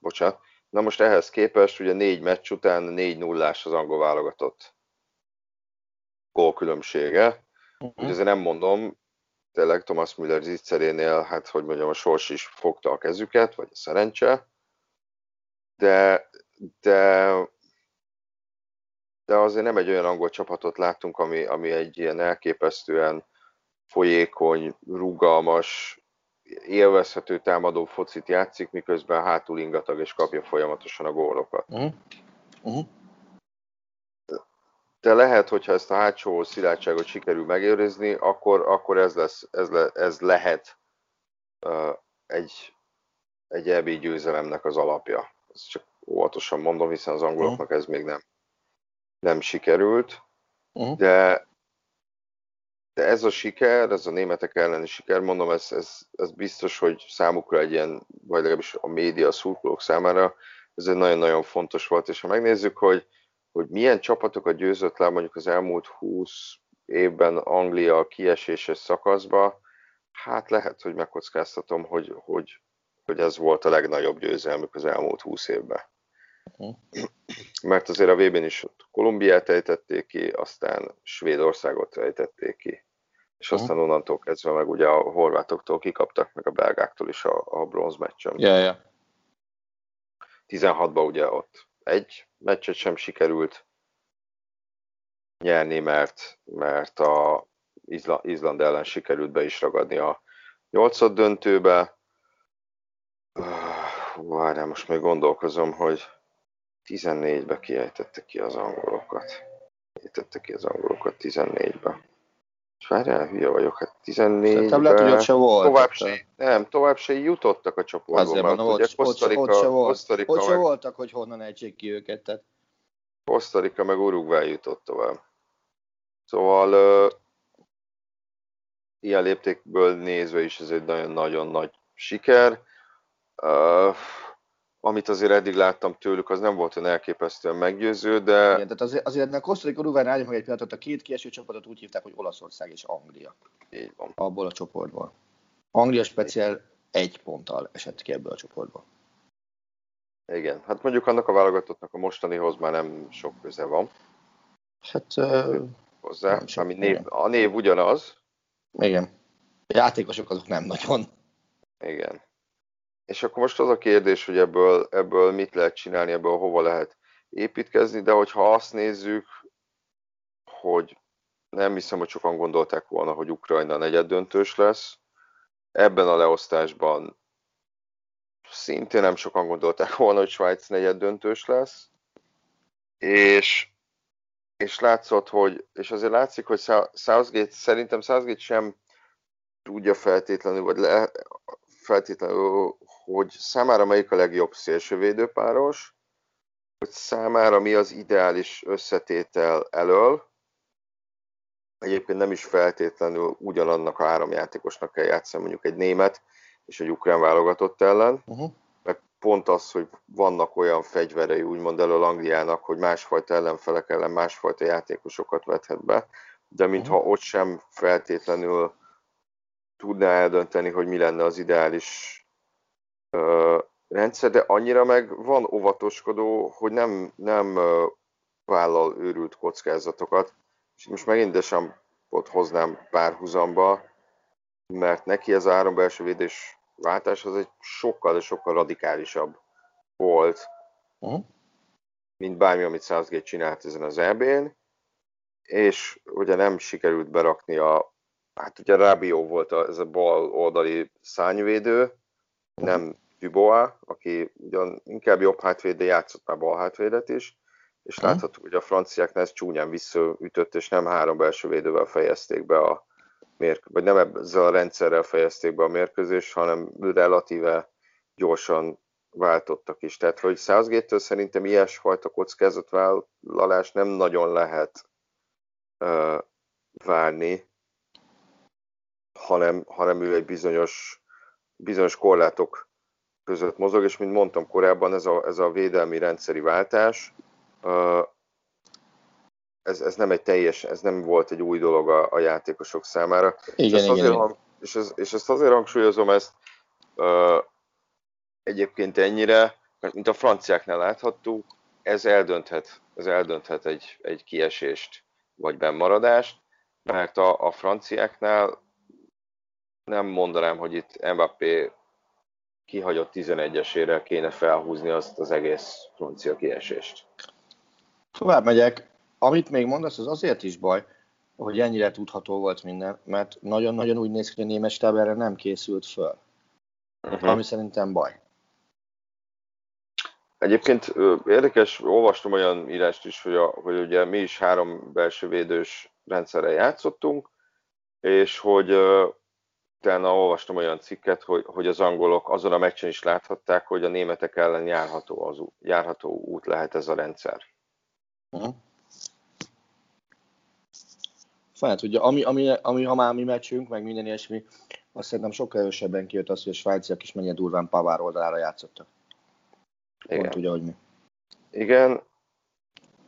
Bocsánat. Na most ehhez képest ugye 4 meccs után 4-0-ás az angol válogatott gólkülönbsége. Úgyhogy ezért nem mondom, tényleg Thomas Müller zicserénél, hát hogy mondjam, a sors is fogta a kezüket, vagy a szerencse, de azért nem egy olyan angol csapatot láttunk, ami egy ilyen elképesztően folyékony, rugalmas, élvezhető támadó focit játszik, miközben hátul ingatag és kapja folyamatosan a gólokat. De lehet, hogyha ezt a hátsó szilárdságot sikerül megőrizni, akkor ez lehet egy EB győzelemnek az alapja. Ezt csak óvatosan mondom, hiszen az angoloknak ez még nem sikerült. De ez a siker, ez a németek elleni siker, mondom, ez biztos, hogy számukra egy ilyen, vagy legalábbis a média, a szurkolók számára, ez egy nagyon-nagyon fontos volt, és ha megnézzük, hogy milyen csapatokat győzött le mondjuk az elmúlt 20 évben Anglia kieséses szakaszba, hát lehet, hogy megkockáztatom, hogy ez volt a legnagyobb győzelmük az elmúlt 20 évben. Mert azért a VB-n is Kolumbiát ejtették ki, aztán Svédországot ejtették ki. És aztán onnantól kezdve meg ugye a horvátoktól kikaptak, meg a belgáktól is a bronzmeccsen. 16-ban ugye ott egy meccset sem sikerült nyerni, mert a Izland ellen sikerült be is ragadni a 8-ad döntőbe. Várjál, most még gondolkozom, hogy 14-ben kiejtette ki az angolokat. 14-ben. Várjál, hülye vagyok, hát 14-ben... Lehet, se volt, tovább se jutottak a csoportban. Ott se voltak, hogy honnan ejtsék ki őket. Tehát. Kosztarika meg Uruguay jutott tovább. Szóval ilyen léptékből nézve is ez egy nagyon-nagyon nagy siker. Amit azért eddig láttam tőlük, az nem volt olyan elképesztően meggyőző, de... Igen, tehát azért a Kosztorika Uruguaynál álljuk meg egy pillanatot, a két kieső csapatot úgy hívták, hogy Olaszország és Anglia. Így van. Abból a csoportból. Anglia speciál egy ponttal esett ki ebből a csoportból. Igen, hát mondjuk annak a válogatottnak a mostanihoz már nem sok köze van. Hát... hozzá, ami a név ugyanaz. Igen. A játékosok azok nem nagyon. Igen. És akkor most az a kérdés, hogy ebből mit lehet csinálni, ebből hova lehet építkezni, de hogyha azt nézzük, hogy nem hiszem, hogy sokan gondolták volna, hogy Ukrajna negyeddöntős lesz. Ebben a leosztásban szintén nem sokan gondolták volna, hogy Svájc negyeddöntős lesz. És látszott, és azért látszik, hogy Southgate sem tudja feltétlenül, vagy hogy számára melyik a legjobb szélsővédőpáros, hogy számára mi az ideális összetétel elől. Egyébként nem is feltétlenül ugyanannak a három játékosnak kell játszani, mondjuk egy német és egy ukrán válogatott ellen. Meg pont az, hogy vannak olyan fegyverei, úgymond elől Angliának, hogy másfajta ellenfelek ellen másfajta játékosokat vethet be, de mintha ott sem feltétlenül tudná eldönteni, hogy mi lenne az ideális rendszer, de annyira meg van óvatoskodó, hogy nem vállal őrült kockázatokat. És most megint Deschamps-ot hoznám párhuzamba, mert neki ez a három belső védés váltás az egy sokkal, de sokkal radikálisabb volt, mint bármi, amit Southgate csinált ezen az EB-n, és ugye nem sikerült berakni hát ugye Rabiot volt ez a bal oldali szárnyvédő, nem Dubois, aki ugyan inkább jobb hátvéd, de játszott már bal hátvédet is, és látható, hogy a franciáknál ez csúnyán visszaütött, és nem három belső védővel fejezték be a mérkőzést, vagy nem ezzel a rendszerrel fejezték be a mérkőzést, hanem relatíve gyorsan váltottak is. Tehát, hogy Southgate-től szerintem ilyesfajta kockázatvállalás nem nagyon lehet várni, hanem ő egy bizonyos korlátok között mozog, és mint mondtam korábban, ez a védelmi rendszeri váltás, ez nem volt egy új dolog a játékosok számára. És ezt azért hangsúlyozom egyébként ennyire, mert mint a franciáknál láthattuk, ez eldönthet egy kiesést, vagy bennmaradást, mert a franciáknál nem mondanám, hogy itt Mbappé kihagyott 11-esére kéne felhúzni azt az egész francia kiesést. Tovább megyek. Amit még mondasz, az azért is baj, hogy ennyire tudható volt minden, mert nagyon-nagyon úgy néz ki, hogy a német stáb erre nem készült föl. Ami szerintem baj. Egyébként érdekes, olvastam olyan írást is, hogy ugye mi is 3 belső védős rendszerrel játszottunk, és hogy utána olvastam olyan cikket, hogy az angolok azon a meccsen is láthatták, hogy a németek ellen járható út lehet ez a rendszer. Uh-huh. Fát, ugye, ami ha már mi meccsünk, meg minden ilyesmi, azt szerintem sokkal erősebben kijött az, hogy a svájciak is mennyire durván Pavár oldalára játszottak. Igen. Pont ugye, hogy mi. Igen,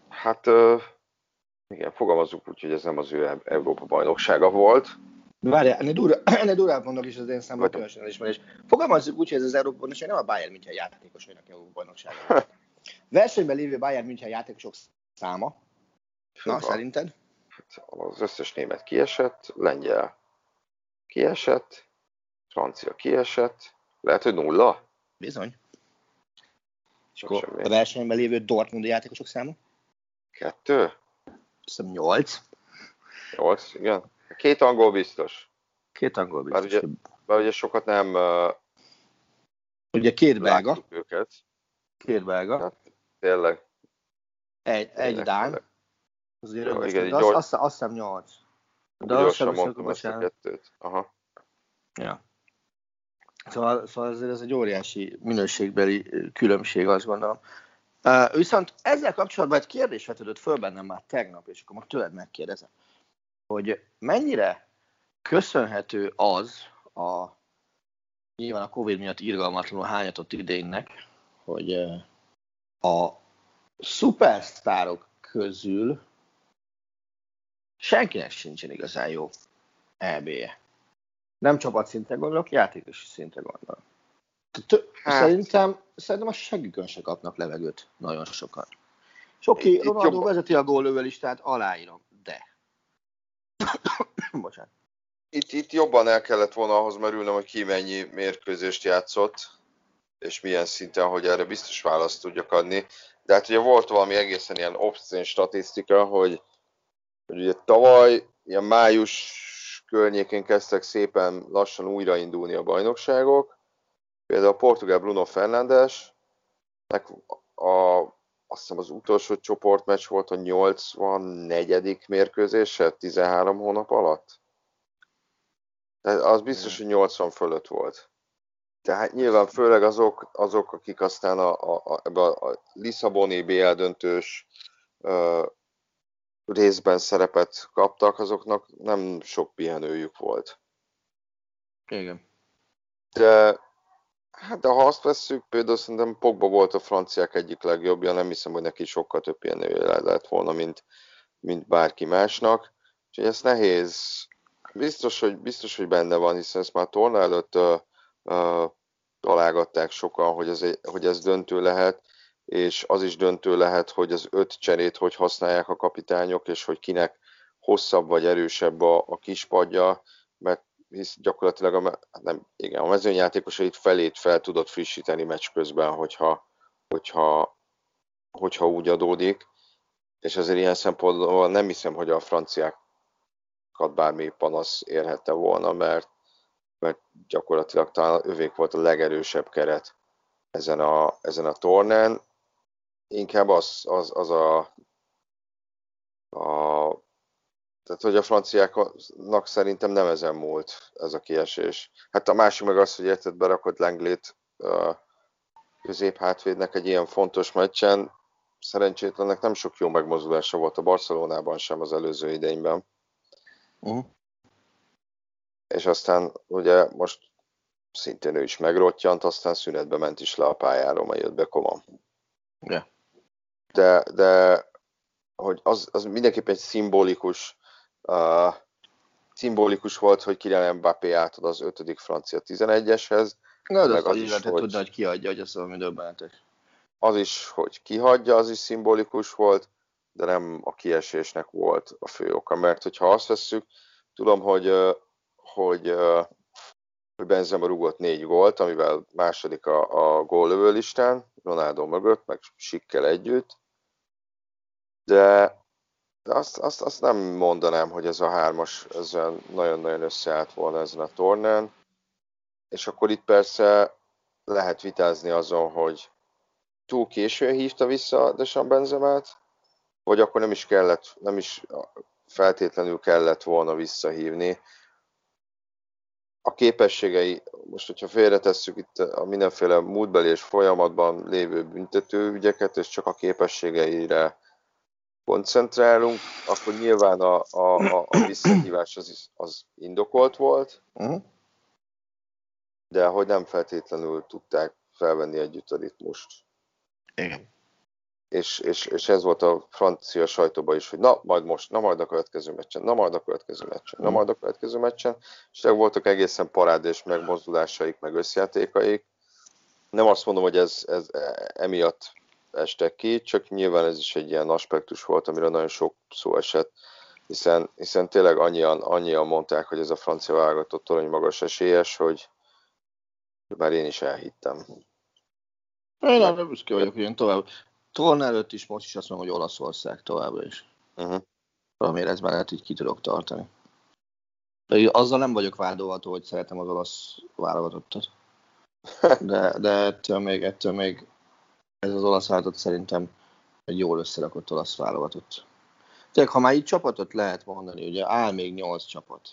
hát igen, fogalmazzuk úgy, hogy ez nem az ő Európa-bajnoksága volt. Várjál, ennél durvább mondok is az én számomra különösen elismerés. Fogalmazzuk úgy, hogy ez az Európa-bajnokság nem a Bayern München játékosainak Európa-bajnoksága volt. Versenyben lévő Bayern München játékosok száma, na szerinted? Hát az összes német kiesett, lengyel kiesett, francia kiesett, lehet, hogy 0? Bizony. És akkor a versenyben lévő Dortmundi játékosok száma? 2? Szerintem 8. 8, igen. 2 angol biztos. 2 angol biztos. Bár ugye sokat nem... Ugye 2 belga. Őket. 2 belga. Hát, tényleg. Egy dán. Azt hiszem 8. De azt sem mondtam ezt a 2-t. Aha. Ja. Szóval azért ez egy óriási minőségbeli különbség, azt gondolom. Viszont ezzel kapcsolatban egy kérdés vetődött föl bennem már tegnap, és akkor most tőled megkérdezem, hogy mennyire köszönhető az nyilván a Covid miatt irgalmatlanul hányatott idénynek, hogy a szupersztárok közül senkinek sincsen igazán jó EB-je. Nem csapatszinten gondolok, játékos szinten gondolok. Hát. Szerintem a seggükön se kapnak levegőt nagyon sokan. Oké, Ronaldo vezeti a góllövő listát, aláírom, de... Bocsánat. Itt jobban el kellett volna ahhoz merülnöm, hogy ki mennyi mérkőzést játszott, és milyen szinten, hogy erre biztos választ tudjak adni. De hát ugye volt valami egészen ilyen obszcén statisztika, hogy ugye tavaly ilyen május környékén kezdtek szépen lassan újraindulni a bajnokságok. Például a portugál Bruno Fernandesnek azt hiszem az utolsó csoportmeccs volt a 84. mérkőzése 13 hónap alatt. Tehát az biztos, hogy 80 fölött volt. Tehát nyilván főleg azok akik aztán a lisszaboni BL döntős részben szerepet kaptak, azoknak nem sok pihenőjük volt. Igen. De ha azt vesszük, például szerintem Pogba volt a franciák egyik legjobbja, nem hiszem, hogy neki sokkal több pihenője lett volna, mint bárki másnak. Úgyhogy ez nehéz. Biztos, hogy benne van, hiszen ezt már torna előtt találgatták sokan, hogy ez döntő lehet, és az is döntő lehet, hogy az 5 cserét hogy használják a kapitányok, és hogy kinek hosszabb vagy erősebb a kispadja, mert hisz gyakorlatilag a mezőnyjátékosait felét fel tudod frissíteni meccs közben, hogyha úgy adódik, és azért ilyen szempontból nem hiszem, hogy a franciákat bármi panasz érhette volna, mert gyakorlatilag talán övék volt a legerősebb keret ezen a tornán. Inkább tehát, hogy a franciáknak szerintem nem ezen múlt ez a kiesés. Hát a másik meg az, hogy érted, berakott Lenglét középhátvédnek egy ilyen fontos meccsen. Szerencsétlennek nem sok jó megmozdulása volt a Barcelonában sem az előző idényben. Uh-huh. És aztán ugye most szintén ő is megrottyant, aztán szünetbe ment is le a pályáról, majd jött be Kumman. Yeah. De hogy az mindenképpen egy szimbolikus volt, hogy Kylian Mbappé átad az 5. francia 11-eshez. Na, de az is, hogy tudna, hogy kihagyja, hogy ez valami döbbenetes. Az is, hogy kihagyja, az is szimbolikus volt, de nem a kiesésnek volt a fő oka. Mert hogyha azt vesszük, tudom, hogy Benzema rúgott 4 gólt, amivel második a góllövő listán, Ronaldo mögött, meg Schickkel együtt. De azt nem mondanám, hogy ez a 3-as nagyon-nagyon összeállt volna ezen a tornán. És akkor itt persze lehet vitázni azon, hogy túl későn hívta vissza Deschamps Benzemát, vagy akkor nem is kellett, nem is feltétlenül kellett volna visszahívni. A képességei, most hogyha félretesszük itt a mindenféle múltbeli és folyamatban lévő büntetőügyeket, és csak a képességeire koncentrálunk, akkor nyilván a visszahívás az indokolt volt, de hogy nem feltétlenül tudták felvenni együtt a ritmust. Igen. És ez volt a francia sajtóban is, hogy na majd most, na majd a következő meccsen, na majd a következő meccsen, na majd a következő meccsen, és voltak egészen parádés megmozdulásaik, meg összjátékaik. Nem azt mondom, hogy ez emiatt estek ki, csak nyilván ez is egy ilyen aspektus volt, amire nagyon sok szó esett, hiszen tényleg annyian mondták, hogy ez a francia válogatott torony magas esélyes, hogy már én is elhittem. Én arra büszke vagyok, hogy én tovább. Torna előtt is, most is azt mondom, hogy Olaszország továbbra is. Valamiért ez mellett így ki tudok tartani. De azzal nem vagyok vádolható, hogy szeretem az olasz válogatottat. De ettől még ez az olasz válogatott szerintem egy jól összerakott olasz válogatott. Tehát, ha már így csapatot lehet mondani, ugye áll még 8 csapat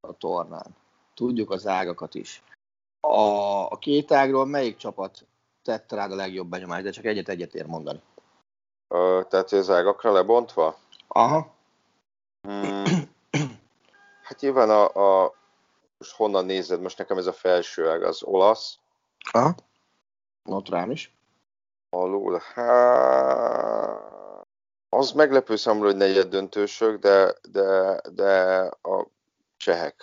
a tornán. Tudjuk az ágakat is. A két ágról melyik csapat tette rád a legjobb benyomást, de csak egyet ér mondani. Tehát az ágakra lebontva? Aha. Hát nyilván most honnan nézed, most nekem ez a felső ág, az olasz. Aha. Ott rám is. Alul, az meglepő számomra, hogy negyed döntősök, de a csehek.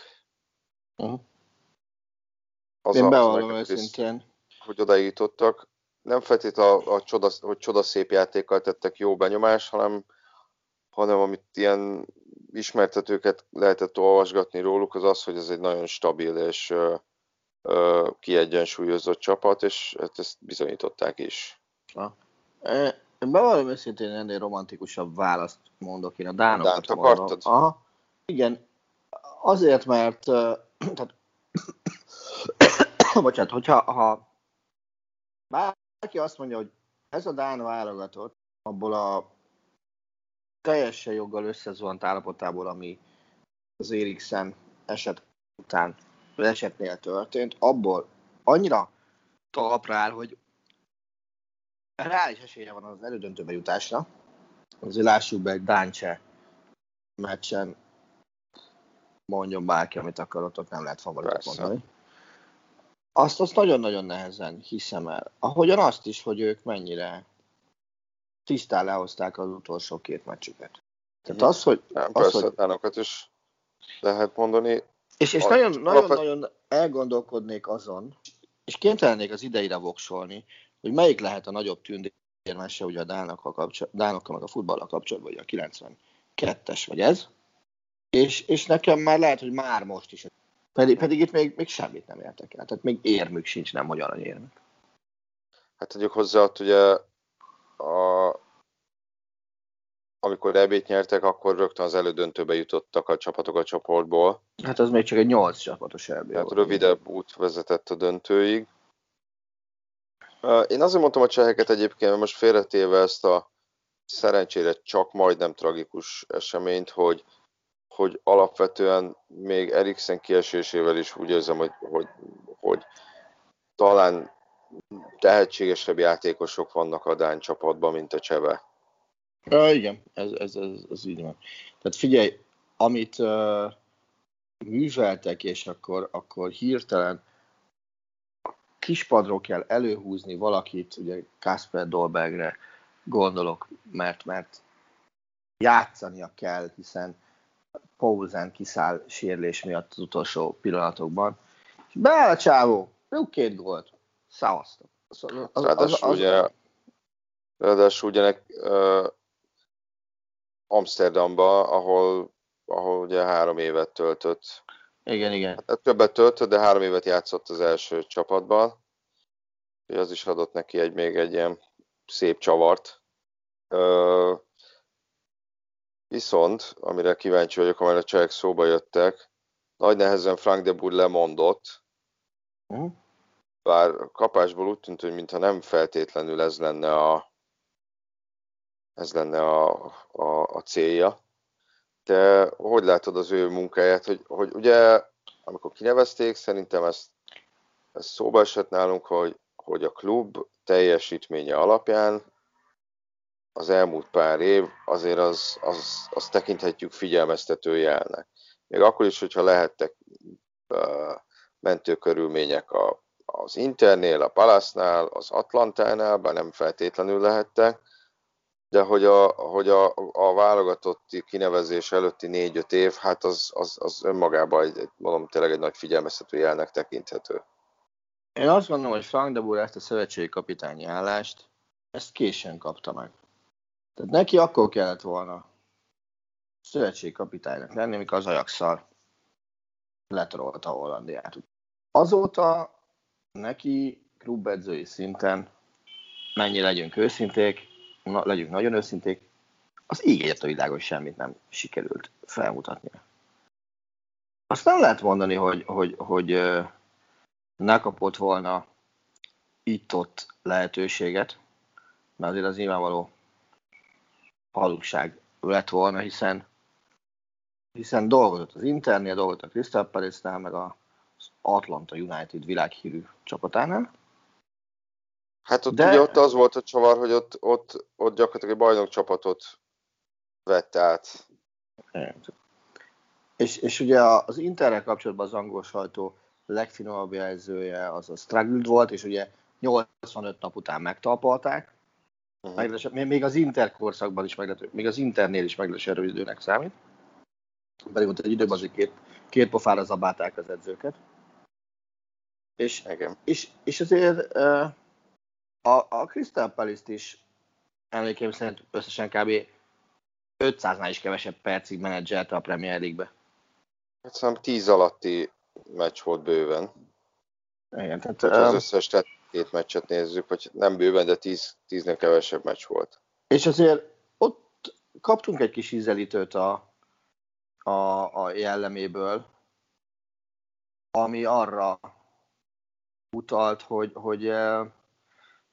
Én bevallom őszintén, hogy odaig jutottak. Nem feltétlenül hogy csodaszép játékkal tettek jó benyomást, hanem amit ilyen ismertetőket lehetett olvasgatni róluk, az az, hogy ez egy nagyon stabil és kiegyensúlyozott csapat, és ezt bizonyították is. Én bevallom őszintén, ennél romantikusabb választ mondok én. A dánokat akartad? Aha. Igen, azért, mert tehát, bocsánat, hogyha bárki azt mondja, hogy ez a dán válogatott abból a teljesen joggal összezuhant állapotából, ami az Eriksen esetnél történt, abból annyira talpra áll, hogy reális esélye van az elődöntőbe jutásra. Azért lássuk be, egy dán-cseh meccsen mondjon bárki, amit akarott, ott nem lehet favoritot mondani. Azt nagyon-nagyon nehezen hiszem el. Ahogyan azt is, hogy ők mennyire tisztán lehozták az utolsó két meccsüket. Tehát az, hogy... Nem, persze, tánokat is lehet mondani. És nagyon-nagyon elgondolkodnék azon, és kénytelenék az ideire voksolni, hogy melyik lehet a nagyobb tündérmese, ugye a dánokkal meg a futballal kapcsolatban, ugye a 92-es vagy ez. És nekem már lehet, hogy már most is. Pedig itt még semmit nem értek el. Tehát még érmük sincs, nem magyar aranyérmek. Hát tegyük hozzá, hogy ugye amikor EB-t nyertek, akkor rögtön az elődöntőbe jutottak a csapatok a csoportból. Hát az még csak egy 8 csapatos EB. Hát rövidebb út vezetett a döntőig. Én azért mondtam a cseheket egyébként, mert most félretéve ezt a szerencsére csak majdnem tragikus eseményt, hogy alapvetően még Eriksen kiesésével is úgy érzem, hogy talán tehetségesebb játékosok vannak a dán csapatban, mint a csehbe. Igen, ez így van. Tehát figyelj, amit műveltek, és akkor hirtelen kispadról kell előhúzni valakit, ugye Kasper Dolbergre gondolok, mert játszania kell, hiszen Poulsen kiszáll sérülés miatt az utolsó pillanatokban. És beáll a csávó, rúg 2 gólt. Szavaztok. Ráadásul ugye Amsterdamba, ahol ugye 3 évet töltött. Igen. Hát többet töltött, de 3 évet játszott az első csapatban. És az is adott neki még egy ilyen szép csavart. Viszont, amire kíváncsi vagyok, amire a csehek szóba jöttek, nagy nehezen Frank de Boer lemondott, bár kapásból úgy tűnt, hogy mintha nem feltétlenül ez lenne a célja. Te hogy látod az ő munkáját, hogy ugye amikor kinevezték, szerintem ez szóba esett nálunk, hogy a klub teljesítménye alapján az elmúlt pár év azért azt tekinthetjük figyelmeztető jelnek. Még akkor is, hogyha lehettek mentő körülmények az Internél, a Palace-nál, az Atlantánál, bár nem feltétlenül lehettek, de hogy a válogatotti kinevezés előtti 4-5 év, hát az önmagában tényleg egy nagy figyelmeztető jelnek tekinthető. Én azt gondolom, hogy Frank de Boer ezt a szövetségi kapitányi állást, ezt későn kapta meg. Tehát neki akkor kellett volna szövetségi kapitánynak lenni, amikor az Ajax-szal letrolta Hollandiát. Azóta neki klubedzői szinten, mennyi legyünk őszinték, legyünk nagyon őszinték, az ígért a világon semmit nem sikerült felmutatnia. Azt nem lehet mondani, hogy ne kapott volna itt-ott lehetőséget, mert azért az nyilvánvaló hazugság lett volna, hiszen dolgozott az Internél, dolgozott a Crystal Palace-nál, meg az Atlanta United világhírű csapatánál. Hát ott ugye ott az volt a csavar, hogy ott gyakorlatilag egy bajnokcsapatot vett át. És ugye az Interrel kapcsolatban az angol sajtó legfinomabb jelzője az a struggled volt, és ugye 85 nap után megtalpalták. Még az Inter korszakban is még az Internél is megleserő időnek számít. Pedig ott egy időben azért két pofára zabálták az edzőket. És azért a Crystal Palace-t is emlékeim szerint összesen kb. 500-nál is kevesebb percig menedzselte a Premier League-be. Hát szerintem 10 alatti meccs volt bőven. Igen, tehát az összes két meccset nézzük, vagy nem bőven, de 10-nél kevesebb meccs volt. És azért ott kaptunk egy kis ízelítőt a jelleméből, ami arra utalt, hogy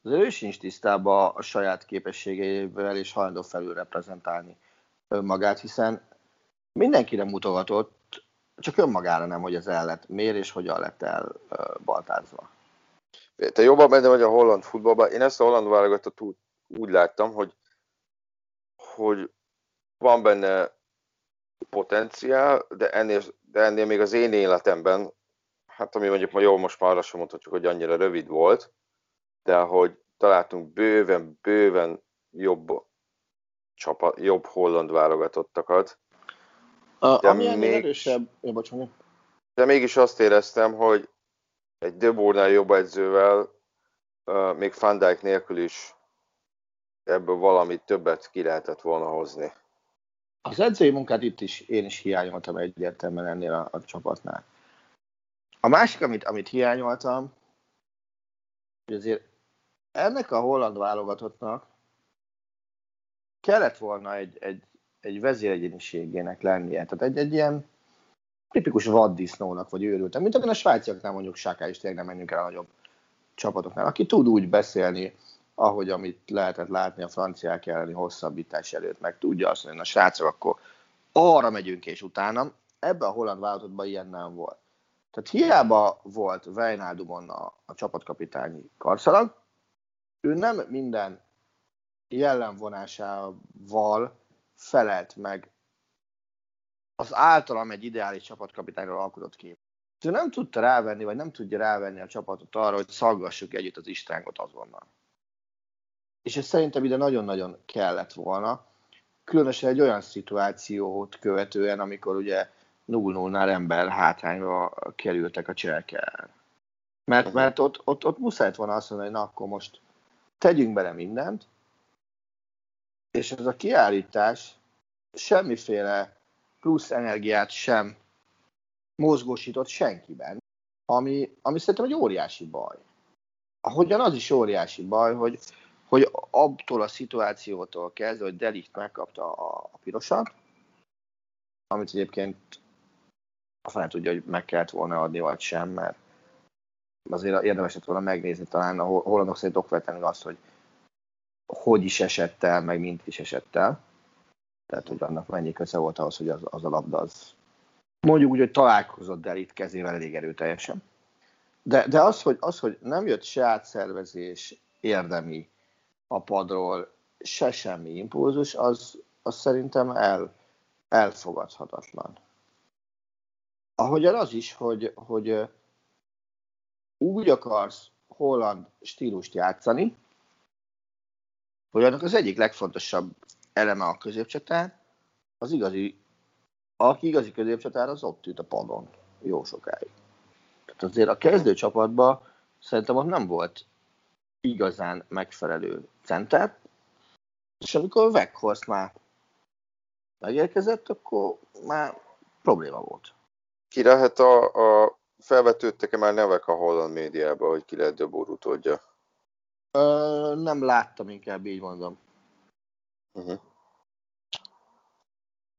az ő sincs tisztában a saját képességeivel és hajlandó felül reprezentálni önmagát, hiszen mindenkire mutogatott, csak önmagára nem, hogy ez el lett mér, és hogyan lett el baltázva. Te jobban benne vagy a holland futballban. Én ezt a holland válogatott úgy láttam, hogy van benne potenciál, de ennél még az én életemben, hát ami mondjuk ma jó, most már arra sem mondhatjuk, hogy annyira rövid volt, de hogy találtunk bőven jobb holland válogatottakat. De mégis azt éreztem, hogy egy De Boernál jobb edzővel, még Van Dijk nélkül is ebből valami többet ki lehetett volna hozni. Az edzői munkát itt is én is hiányoltam egyértelműen ennél a csapatnál. A másik, amit hiányoltam, hogy azért ennek a holland válogatottnak kellett volna egy vezéregyéniségének lennie. Tehát egy ilyen tipikus vaddisznónak vagy őrültem, mint akár a svájciaknál mondjuk Schaefer is, tényleg nem menjünk el a nagyobb csapatoknál, aki tud úgy beszélni, ahogy amit lehetett látni a franciák elleni hosszabbítás előtt, meg tudja azt mondani, na srácok, akkor arra megyünk és utána. Ebben a holland válogatottban ilyen nem volt. Tehát hiába volt Wijnaldumon a csapatkapitányi karszalag, ő nem minden jellemvonásával felelt meg az általam egy ideális csapatkapitányról alkotott kép. Ő nem tudta rávenni, vagy nem tudja rávenni a csapatot arra, hogy szaggassuk együtt az istránkot azonnal. És ez szerintem ide nagyon-nagyon kellett volna, különösen egy olyan szituációt követően, amikor ugye 0-0-nál ember hátrányba kerültek a cselekkel. Mert ott muszáj volna azt mondani, hogy na akkor most tegyünk bele mindent, és ez a kiállítás semmiféle plusz energiát sem mozgósított senkiben, ami szerintem egy óriási baj. Ahogyan az is óriási baj, hogy abtól a szituációtól kezdve, hogy De Ligt megkapta a pirosat, amit egyébként a fel tudja, hogy meg kellett volna adni, vagy sem, mert azért érdemes lett volna megnézni talán a hollandok szerint okvetlenül azt, hogy hogy is esett el, meg mint is esett el. Tehát, hogy annak mennyi köze volt ahhoz, hogy az a labda az mondjuk úgy, hogy találkozott, de itt kezével elég erőteljesen. De az, hogy nem jött se átszervezés érdemi a padról, se semmi impulzus, az szerintem elfogadhatatlan. Ahogyan az is, hogy úgy akarsz holland stílust játszani, hogy annak az egyik legfontosabb eleme a középcsatár, aki igazi középcsatár, az ott ült a padon jó sokáig. Tehát azért a kezdőcsapatban szerintem ott nem volt igazán megfelelő center, és amikor Weghorst már megérkezett, akkor már probléma volt. Ki lehet felvetődtek-e már nevek a holland médiában, hogy ki lehet De Boer utódja? Nem láttam, inkább így mondom. Uh-huh.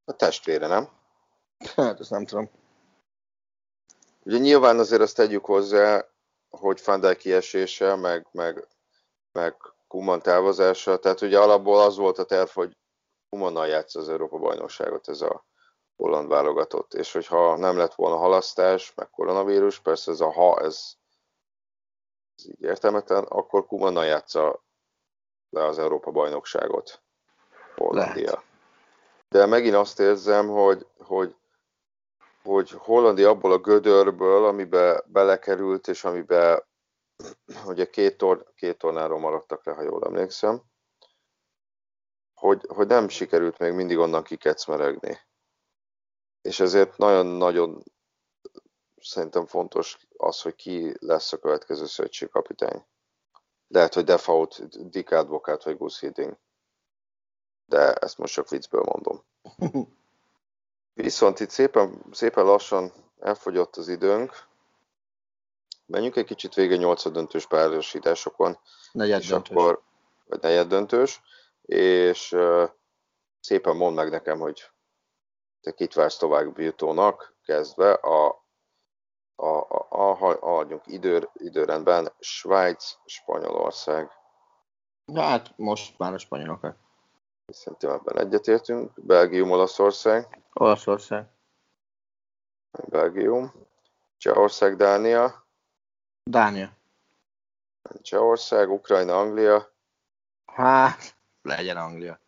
A testvére, nem? Hát, ezt nem tudom. Ugye nyilván azért azt tegyük hozzá, hogy Van Dijk kiesése, meg Kumman távozása, tehát ugye alapból az volt a terv, hogy Kummannal játsza az Európa-bajnokságot ez a holland válogatott, és hogyha nem lett volna halasztás, meg koronavírus, persze ez a ez így értelmetlen, akkor Kummannal játsza le az Európa-bajnokságot Hollandia. De megint azt érzem, hogy Hollandia abból a gödörből, amiben belekerült, és amiben ugye két tornáról maradtak le, ha jól emlékszem, hogy nem sikerült még mindig onnan kikecmeregni. És ezért nagyon-nagyon szerintem fontos az, hogy ki lesz a következő szövetségkapitány. Lehet, hogy default Dick Advocaat vagy Gus Hiddink. De ezt most csak viccből mondom. Viszont itt szépen lassan elfogyott az időnk. Menjünk egy kicsit végig a 8 döntős párosításokon. Negyed döntős. És szépen mondd meg nekem, hogy te kit vársz tovább Bjutónak, kezdve adjunk időrendben Svájc, Spanyolország. Na hát most már a spanyolokat. Szerintem ebben egyetértünk. Belgium, Olaszország. Olaszország. Belgium. Csehország, Dánia. Dánia. Csehország, Ukrajna, Anglia. Hát, legyen Anglia.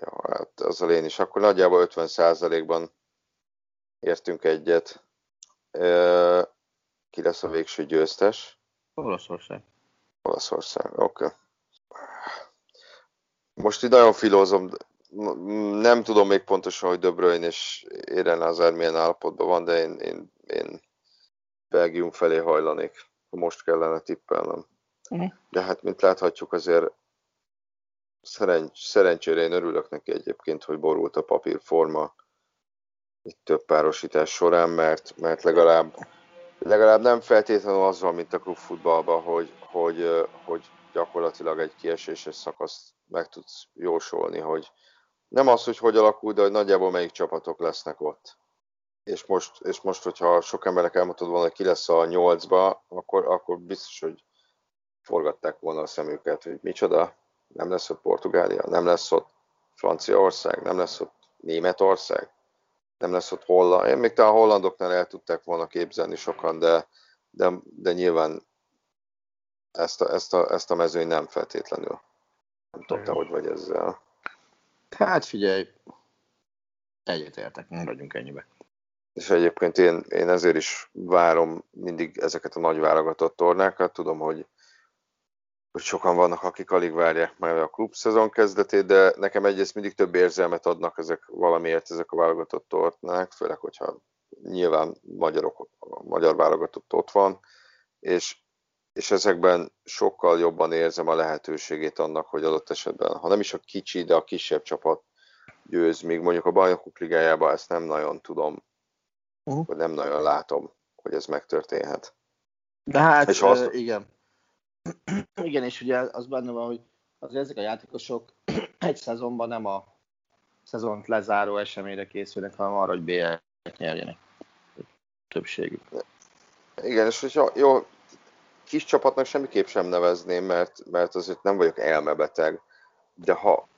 Jó, hát azzal én is. Akkor nagyjából 50%-ban értünk egyet. Ki lesz a végső győztes? Olaszország. Olaszország, oké. Okay. Most itt nagyon filózom, nem tudom még pontosan, hogy De Bruyne és Eden Hazard milyen állapotban van, de én Belgium felé hajlanék, ha most kellene tippelnem. De hát, mint láthatjuk, azért szerencsére én örülök neki egyébként, hogy borult a papírforma itt több párosítás során, mert legalább nem feltétlenül az van, mint a klubfutballban, hogy gyakorlatilag egy kieséses szakaszt meg tudsz jósolni, hogy nem az, hogy alakul, de hogy nagyjából melyik csapatok lesznek ott. És most hogyha sok embernek elmondtad volna, hogy ki lesz a 8-ba, akkor biztos, hogy forgatták volna a szemüket, hogy micsoda, nem lesz ott Portugália, nem lesz ott Franciaország, nem lesz ott Németország, nem lesz ott Holland. Én még talán a hollandoknál el tudták volna képzelni sokan, de nyilván ezt a mezőny nem feltétlenül. Nem tudom, te hogy vagy ezzel. Hát figyelj, egyetértek, maradjunk ennyibe. És egyébként én ezért is várom mindig ezeket a nagy válogatott tornákat. Tudom, hogy sokan vannak, akik alig várják már a klub szezon kezdetét, de nekem egyrészt mindig több érzelmet adnak ezek a válogatott tornák, főleg, hogyha nyilván magyar válogatott ott van, és ezekben sokkal jobban érzem a lehetőségét annak, hogy adott esetben, ha nem is a kicsi, de a kisebb csapat győz, még mondjuk a Bajnokok Ligájában ezt nem nagyon tudom, vagy nem nagyon látom, hogy ez megtörténhet. De hát, igen. Igen, és ugye az benne van, hogy azért ezek a játékosok egy szezonban nem a szezont lezáró eseményre készülnek, hanem arra, hogy BL-t nyerjenek. Többségük. Igen, és hogyha jó, kis csapatnak semmiképp sem nevezném, mert azért nem vagyok elmebeteg. De ha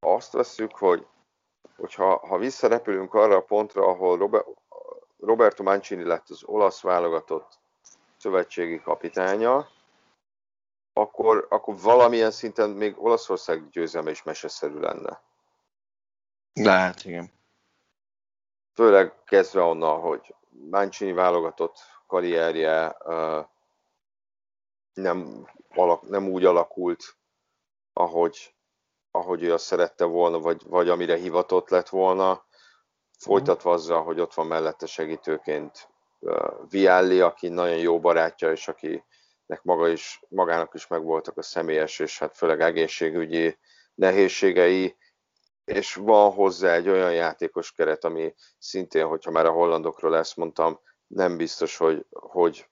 azt veszük, hogyha visszarepülünk arra a pontra, ahol Roberto Mancini lett az olasz válogatott szövetségi kapitánya, akkor valamilyen szinten még Olaszország győzelme is meseszerű lenne. Lehet, igen. Főleg kezdve onnan, hogy Mancini válogatott karrierje nem úgy alakult, ahogy ő azt szerette volna, vagy amire hivatott lett volna, folytatva azzal, hogy ott van mellette segítőként Vialli, aki nagyon jó barátja, és akinek magának is megvoltak a személyes, és hát főleg egészségügyi nehézségei, és van hozzá egy olyan játékos keret, ami szintén, hogyha már a hollandokról ezt mondtam, nem biztos, hogy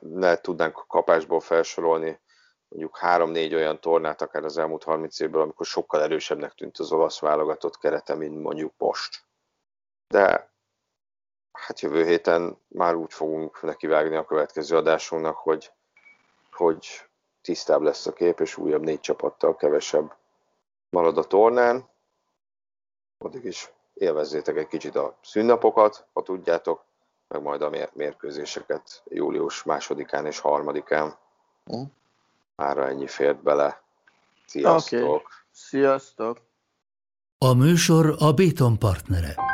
ne tudnánk kapásból felsorolni mondjuk 3-4 olyan tornát, akár az elmúlt 30 évből, amikor sokkal erősebbnek tűnt az olasz válogatott kerete, mint mondjuk most. De hát jövő héten már úgy fogunk nekivágni a következő adásunknak, hogy tisztább lesz a kép, és újabb 4 csapattal kevesebb marad a tornán. Addig is élvezzétek egy kicsit a szünnapokat, ha tudjátok, meg majd a mérkőzéseket július 2-án és 3-án. Mára ennyi fért bele. Sziasztok! Okay. Sziasztok! A műsor a Béton partnere.